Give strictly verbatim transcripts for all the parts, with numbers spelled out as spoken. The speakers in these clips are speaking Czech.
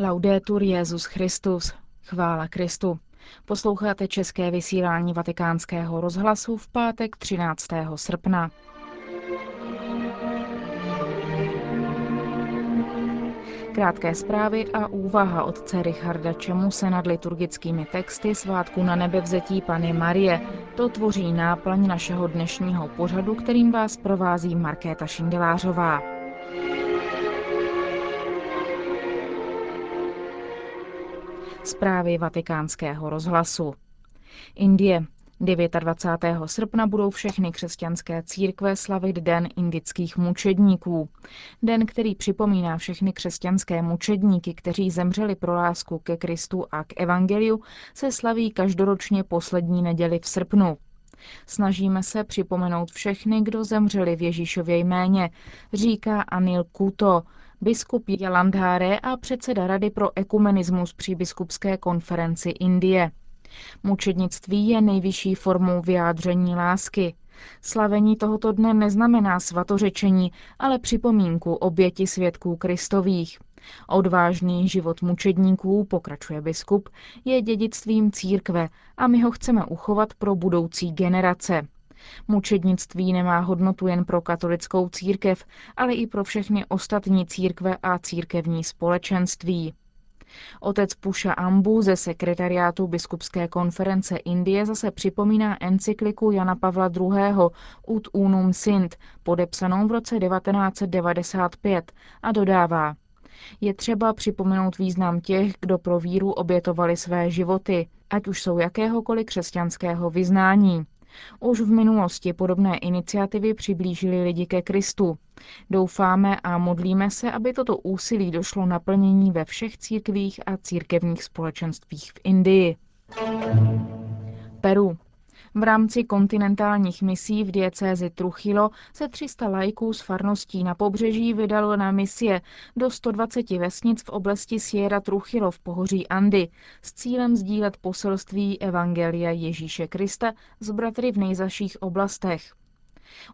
Laudetur Jesus Christus. Chvála Kristu. Posloucháte české vysílání Vatikánského rozhlasu v pátek třináctého srpna. Krátké zprávy a úvaha otce Richarda Čemuse nad liturgickými texty svátku na nebevzetí Panny Marie. To tvoří náplň našeho dnešního pořadu, kterým vás provází Markéta Šindelářová. Zprávy Vatikánského rozhlasu. Indie. dvacátého devátého srpna budou všechny křesťanské církve slavit Den indických mučedníků. Den, který připomíná všechny křesťanské mučedníky, kteří zemřeli pro lásku ke Kristu a k evangeliu, se slaví každoročně poslední neděli v srpnu. Snažíme se připomenout všechny, kdo zemřeli v Ježíšově jméně, říká Anil Kuto, biskup Jalandhare a předseda Rady pro ekumenismus při biskupské konferenci Indie. Mučednictví je nejvyšší formou vyjádření lásky. Slavení tohoto dne neznamená svatořečení, ale připomínku oběti svědků Kristových. Odvážný život mučedníků, pokračuje biskup, je dědictvím církve a my ho chceme uchovat pro budoucí generace. Mučednictví nemá hodnotu jen pro katolickou církev, ale i pro všechny ostatní církve a církevní společenství. Otec Puša Ambu ze sekretariátu biskupské konference Indie zase připomíná encykliku Jana Pavla druhého. Ut Unum Sint, podepsanou v roce devatenáct devadesát pět, a dodává: je třeba připomenout význam těch, kdo pro víru obětovali své životy, ať už jsou jakéhokoliv křesťanského vyznání. Už v minulosti podobné iniciativy přiblížily lidi ke Kristu. Doufáme a modlíme se, aby toto úsilí došlo naplnění ve všech církvích a církevních společenstvích v Indii. Peru. V rámci kontinentálních misí v diecézi Trujillo se tři sta laiků z farností na pobřeží vydalo na misie do sto dvacet vesnic v oblasti Sierra Trujillo v pohoří Andy s cílem sdílet poselství Evangelia Ježíše Krista s bratry v nejzaších oblastech.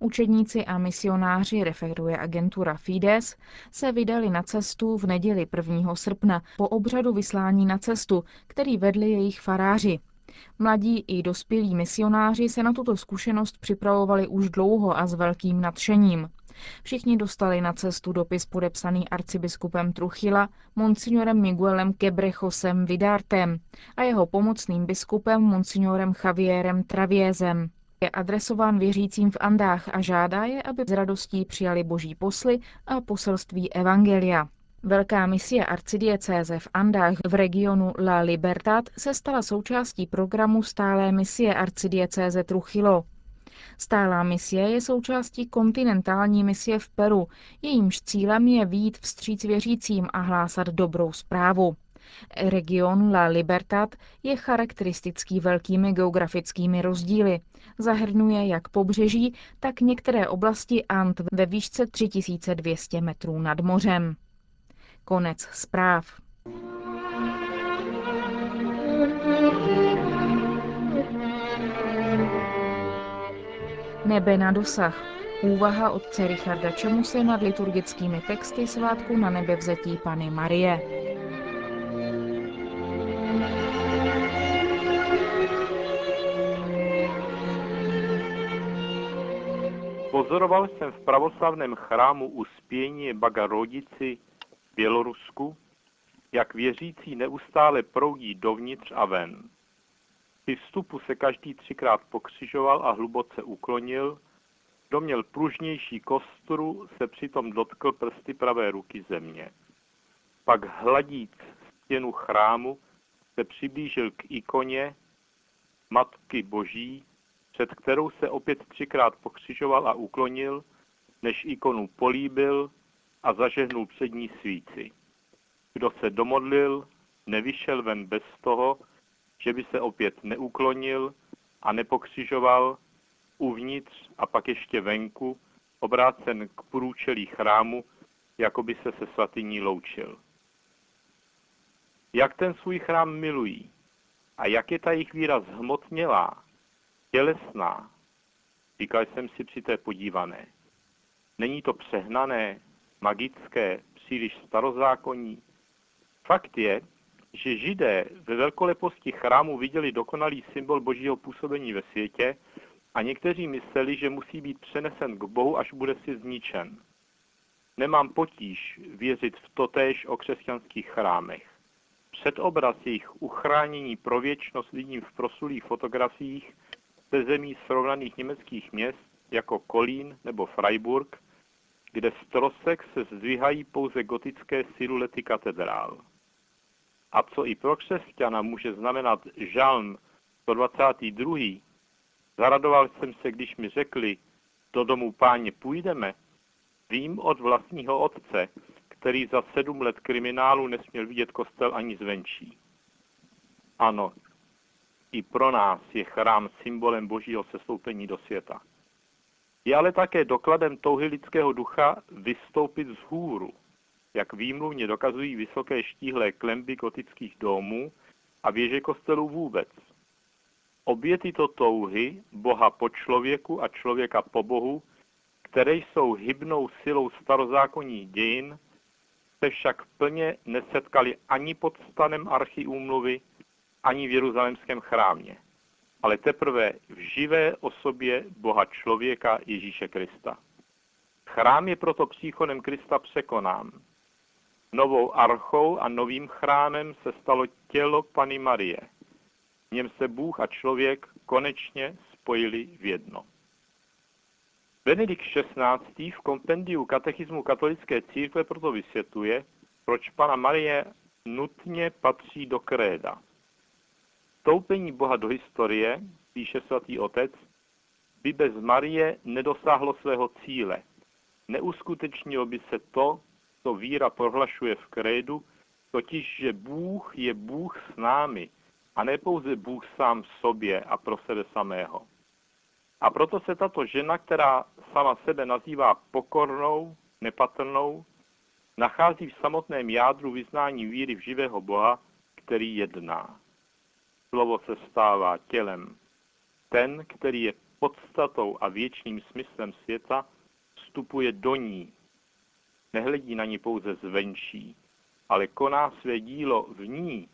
Učedníci a misionáři, referuje agentura Fides, se vydali na cestu v neděli prvního srpna po obřadu vyslání na cestu, který vedli jejich faráři. Mladí i dospělí misionáři se na tuto zkušenost připravovali už dlouho a s velkým nadšením. Všichni dostali na cestu dopis podepsaný arcibiskupem Truchila, monsignorem Miguelem Kebrechosem Vidartem a jeho pomocným biskupem monsignorem Javierem Travězem. Je adresován věřícím v Andách a žádá je, aby s radostí přijali boží posly a poselství evangelia. Velká misie arcidiecéze v Andách v regionu La Libertad se stala součástí programu stálé misie arcidiecéze Trujillo. Stálá misie je součástí kontinentální misie v Peru, jejímž cílem je vyjít vstříc věřícím a hlásat dobrou zprávu. Region La Libertad je charakteristický velkými geografickými rozdíly. Zahrnuje jak pobřeží, tak některé oblasti And ve výšce tři tisíce dvě stě metrů nad mořem. Konec zpráv. Nebe na dosah. Úvaha otce Richarda Čemuse nad liturgickými texty svátku na nebevzetí Panny Marie. Pozoroval jsem v pravoslavném chrámu Uspění Bohorodici v Bělorusku, jak věřící neustále proudí dovnitř a ven. Při vstupu se každý třikrát pokřižoval a hluboce uklonil, kdo měl pružnější kostru, se přitom dotkl prsty pravé ruky země. Pak hladíc stěnu chrámu se přiblížil k ikoně Matky Boží, před kterou se opět třikrát pokřižoval a uklonil, než ikonu políbil a zažehnul před ní svíci. Kdo se domodlil, nevyšel ven bez toho, že by se opět neuklonil a nepokřižoval uvnitř a pak ještě venku, obrácen k průčelí chrámu, jako by se se svatyní loučil. Jak ten svůj chrám milují a jak je ta jejich víra zhmotnělá, tělesná, říkal jsem si při té podívané. Není to přehnané, magické, příliš starozákonní? Fakt je, že Židé ve velkoleposti chrámu viděli dokonalý symbol božího působení ve světě a někteří mysleli, že musí být přenesen k Bohu, až bude si zničen. Nemám potíž věřit v totéž o křesťanských chrámech. Předobraz jejich uchránění pro věčnost vidím v proslulých fotografiích ze zemí srovnaných německých měst jako Kolín nebo Freiburg, kde z trosek se zdvihají pouze gotické silulety katedrál. A co i pro křesťana může znamenat žalm sto dvacátý druhý. Zaradoval jsem se, když mi řekli, do domu Páně půjdeme, vím od vlastního otce, který za sedm let kriminálu nesměl vidět kostel ani zvenčí. Ano, i pro nás je chrám symbolem božího sestoupení do světa. Je ale také dokladem touhy lidského ducha vystoupit z hůru, jak výmluvně dokazují vysoké štíhlé klenby gotických domů a věže kostelů vůbec. Obě tyto touhy, Boha po člověku a člověka po Bohu, které jsou hybnou silou starozákonních dějin, se však plně nesetkali ani pod stanem archy úmluvy, ani v jeruzalémském chrámě, ale teprve v živé osobě Boha člověka Ježíše Krista. Chrám je proto příchodem Krista překonán. Novou archou a novým chrámem se stalo tělo Panny Marie. V něm se Bůh a člověk konečně spojili v jedno. Benedikt šestnáctý. v kompendiu katechismu katolické církve proto vysvětluje, proč Panna Marie nutně patří do kréda. Vstoupení Boha do historie, píše svatý otec, by bez Marie nedosáhlo svého cíle. Neuskutečnilo by se to, co víra prohlašuje v krédu, totiž, že Bůh je Bůh s námi, a ne pouze Bůh sám sobě a pro sebe samého. A proto se tato žena, která sama sebe nazývá pokornou, nepatrnou, nachází v samotném jádru vyznání víry v živého Boha, který jedná. Slovo se stává tělem. Ten, který je podstatou a věčným smyslem světa, vstupuje do ní. Nehledí na ní pouze zvenčí, ale koná své dílo v ní.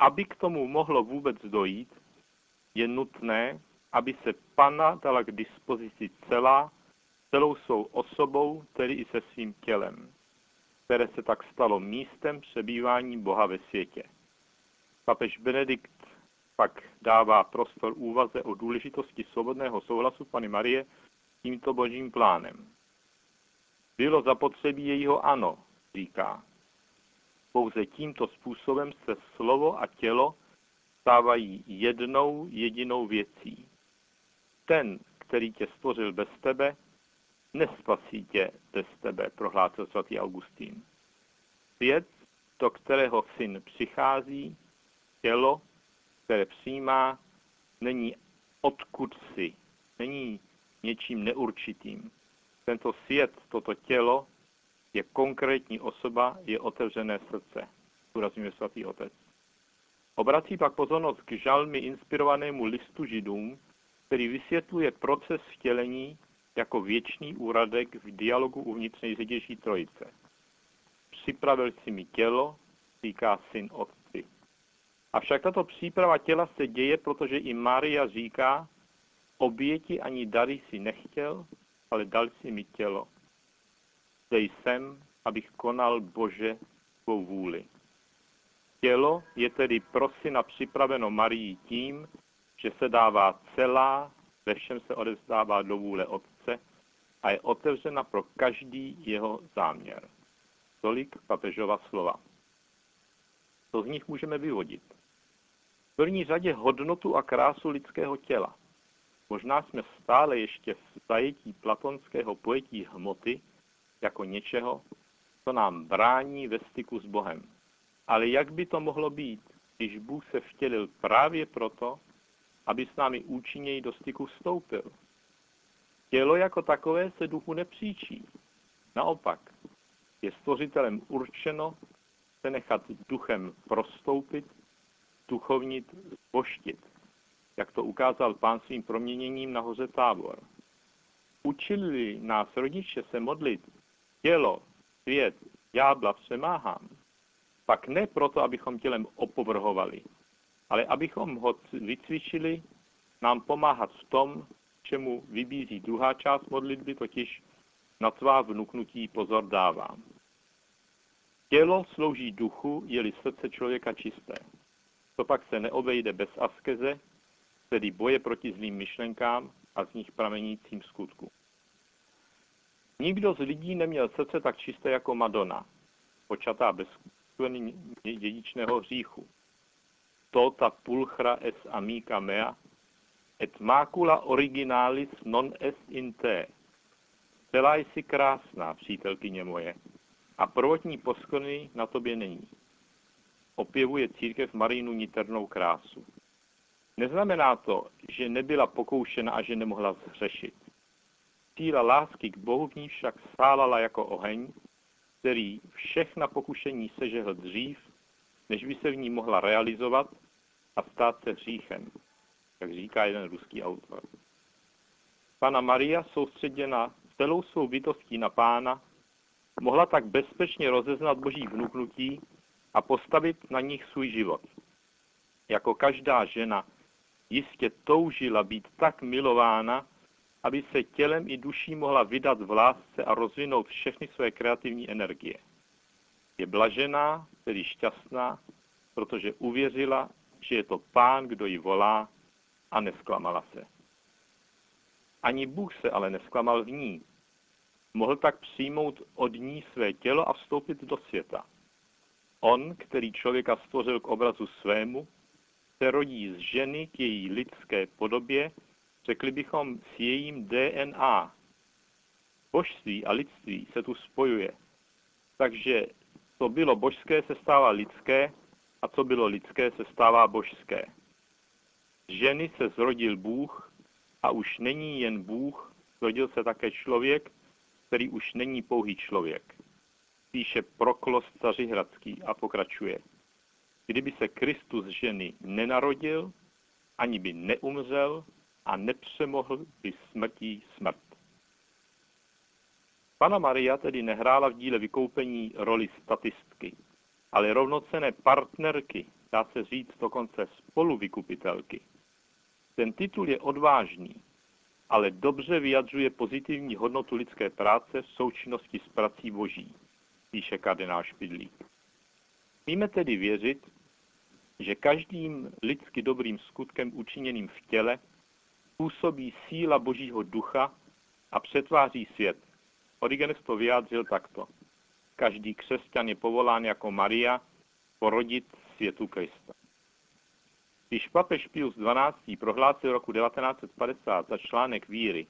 Aby k tomu mohlo vůbec dojít, je nutné, aby se Panna dala k dispozici celá, celou svou osobou, tedy i se svým tělem, které se tak stalo místem přebývání Boha ve světě. Papež Benedikt pak dává prostor úvaze o důležitosti svobodného souhlasu Panny Marie s tímto božím plánem. Bylo zapotřebí jejího ano, říká. Pouze tímto způsobem se slovo a tělo stávají jednou jedinou věcí. Ten, který tě stvořil bez tebe, nespasí tě bez tebe, prohlásil svatý Augustín. Svět, do kterého syn přichází, tělo, které přijímá, není odkud si, není něčím neurčitým. Tento svět, toto tělo, je konkrétní osoba, je otevřené srdce, zdůrazňuje svatý otec. Obrací pak pozornost k žalmi inspirovanému listu Židům, který vysvětluje proces vtělení jako věčný úradek v dialogu uvnitř Nejsvětější Trojice. Připravil si mi tělo, říká syn otci. Avšak tato příprava těla se děje, protože i Maria říká, oběti ani dary si nechtěl, ale dal si mi tělo. Zde jsem, abych konal Bože svou vůli. Tělo je tedy pro syna připraveno Marii tím, že se dává celá, ve všem se odevzdává do vůle Otce a je otevřena pro každý jeho záměr. Tolik papežova slova. Co z nich můžeme vyvodit? V první řadě hodnotu a krásu lidského těla. Možná jsme stále ještě v zajetí platonského pojetí hmoty, jako něčeho, co nám brání ve styku s Bohem. Ale jak by to mohlo být, když Bůh se vtělil právě proto, aby s námi účinněji do styku vstoupil? Tělo jako takové se duchu nepříčí. Naopak, je stvořitelem určeno se nechat duchem prostoupit, duchovnit, zbožtit, jak to ukázal Pán svým proměněním na hoře Tábor. Učili nás rodiče se modlit, tělo, svět, ďábla přemáhám. pak ne proto, abychom tělem opovrhovali, ale abychom ho vycvičili nám pomáhat v tom, čemu vybízí druhá část modlitby, totiž na svá vnuknutí pozor dávám. Tělo slouží duchu, je-li srdce člověka čisté. To pak se neobejde bez askeze, tedy boje proti zlým myšlenkám a z nich pramenícím skutku. Nikdo z lidí neměl srdce tak čisté jako Madonna, počatá bez skutku dědičného hříchu. Tota pulchra es amica mea, et macula originalis non est in te. Celá jsi krásná, přítelkyně moje, a prvotní poskvrny na tobě není. Opěvuje církev Marijinu niternou krásu. Neznamená to, že nebyla pokoušena a že nemohla zhřešit. Síla lásky k Bohu v ní však sálala jako oheň, který všechna pokušení sežehl dřív, než by se v ní mohla realizovat a stát se hříchem, jak říká jeden ruský autor. Panna Maria, soustředěna celou svou bytostí na Pána, mohla tak bezpečně rozeznat Boží vnuknutí a postavit na nich svůj život. Jako každá žena jistě toužila být tak milována, aby se tělem i duší mohla vydat v lásce a rozvinout všechny své kreativní energie. Je blažená, tedy šťastná, protože uvěřila, že je to Pán, kdo ji volá, a nesklamala se. Ani Bůh se ale nesklamal v ní. Mohl tak přijmout od ní své tělo a vstoupit do světa. On, který člověka stvořil k obrazu svému, se rodí z ženy k její lidské podobě, řekli bychom s jejím D N A. Božství a lidství se tu spojuje. Takže co bylo božské, se stává lidské a co bylo lidské, se stává božské. Z ženy se zrodil Bůh a už není jen Bůh, zrodil se také člověk, který už není pouhý člověk. Píše Proklos Cařihradský a pokračuje. Kdyby se Kristus z ženy nenarodil, ani by neumřel a nepřemohl by smrtí smrt. Panna Maria tedy nehrála v díle vykoupení roli statistky, ale rovnocenné partnerky, dá se říct dokonce spoluvykupitelky. Ten titul je odvážný, ale dobře vyjadřuje pozitivní hodnotu lidské práce v součinnosti s prací Boží, píše kardinál Špidlík. Míme tedy věřit, že každým lidsky dobrým skutkem učiněným v těle působí síla Božího ducha a přetváří svět. Origenes to vyjádřil takto. Každý křesťan je povolán jako Maria porodit světu Krista. Když papež Pius dvanáctý prohlásil roku devatenáct set padesát za článek víry,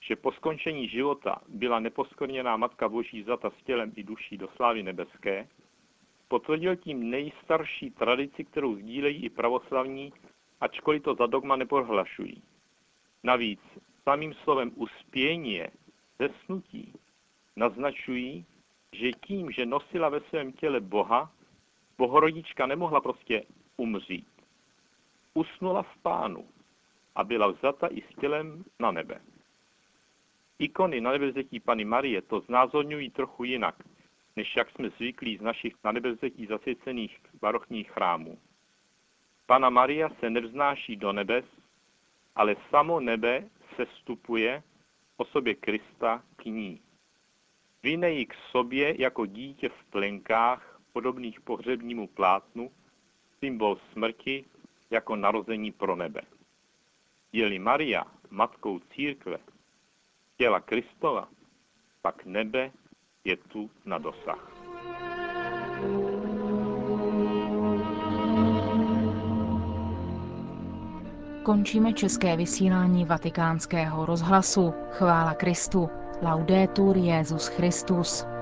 že po skončení života byla neposkorněná Matka Boží vzata s tělem i duší do slávy nebeské, potvrdil tím nejstarší tradici, kterou sdílejí i pravoslavní, ačkoliv to za dogma neprohlašují. Navíc samým slovem uspěně, zesnutí, naznačují, že tím, že nosila ve svém těle Boha, Bohorodička nemohla prostě umřít. Usnula v Pánu a byla vzata i s tělem na nebe. Ikony na nebevzetí Panny Marie to znázorňují trochu jinak, než jak jsme zvyklí z našich na nebevzetí zasvěcených barokních chrámů. Panna Maria se nevznáší do nebes, ale samo nebe sestupuje v osobě Krista k ní. Vine ji k sobě jako dítě v plenkách, podobných pohřebnímu plátnu, symbol smrti jako narození pro nebe. Je-li Maria matkou církve, těla Kristova, pak nebe je tu na dosah. Končíme české vysílání Vatikánského rozhlasu. Chvála Kristu. Laudetur Jesus Christus.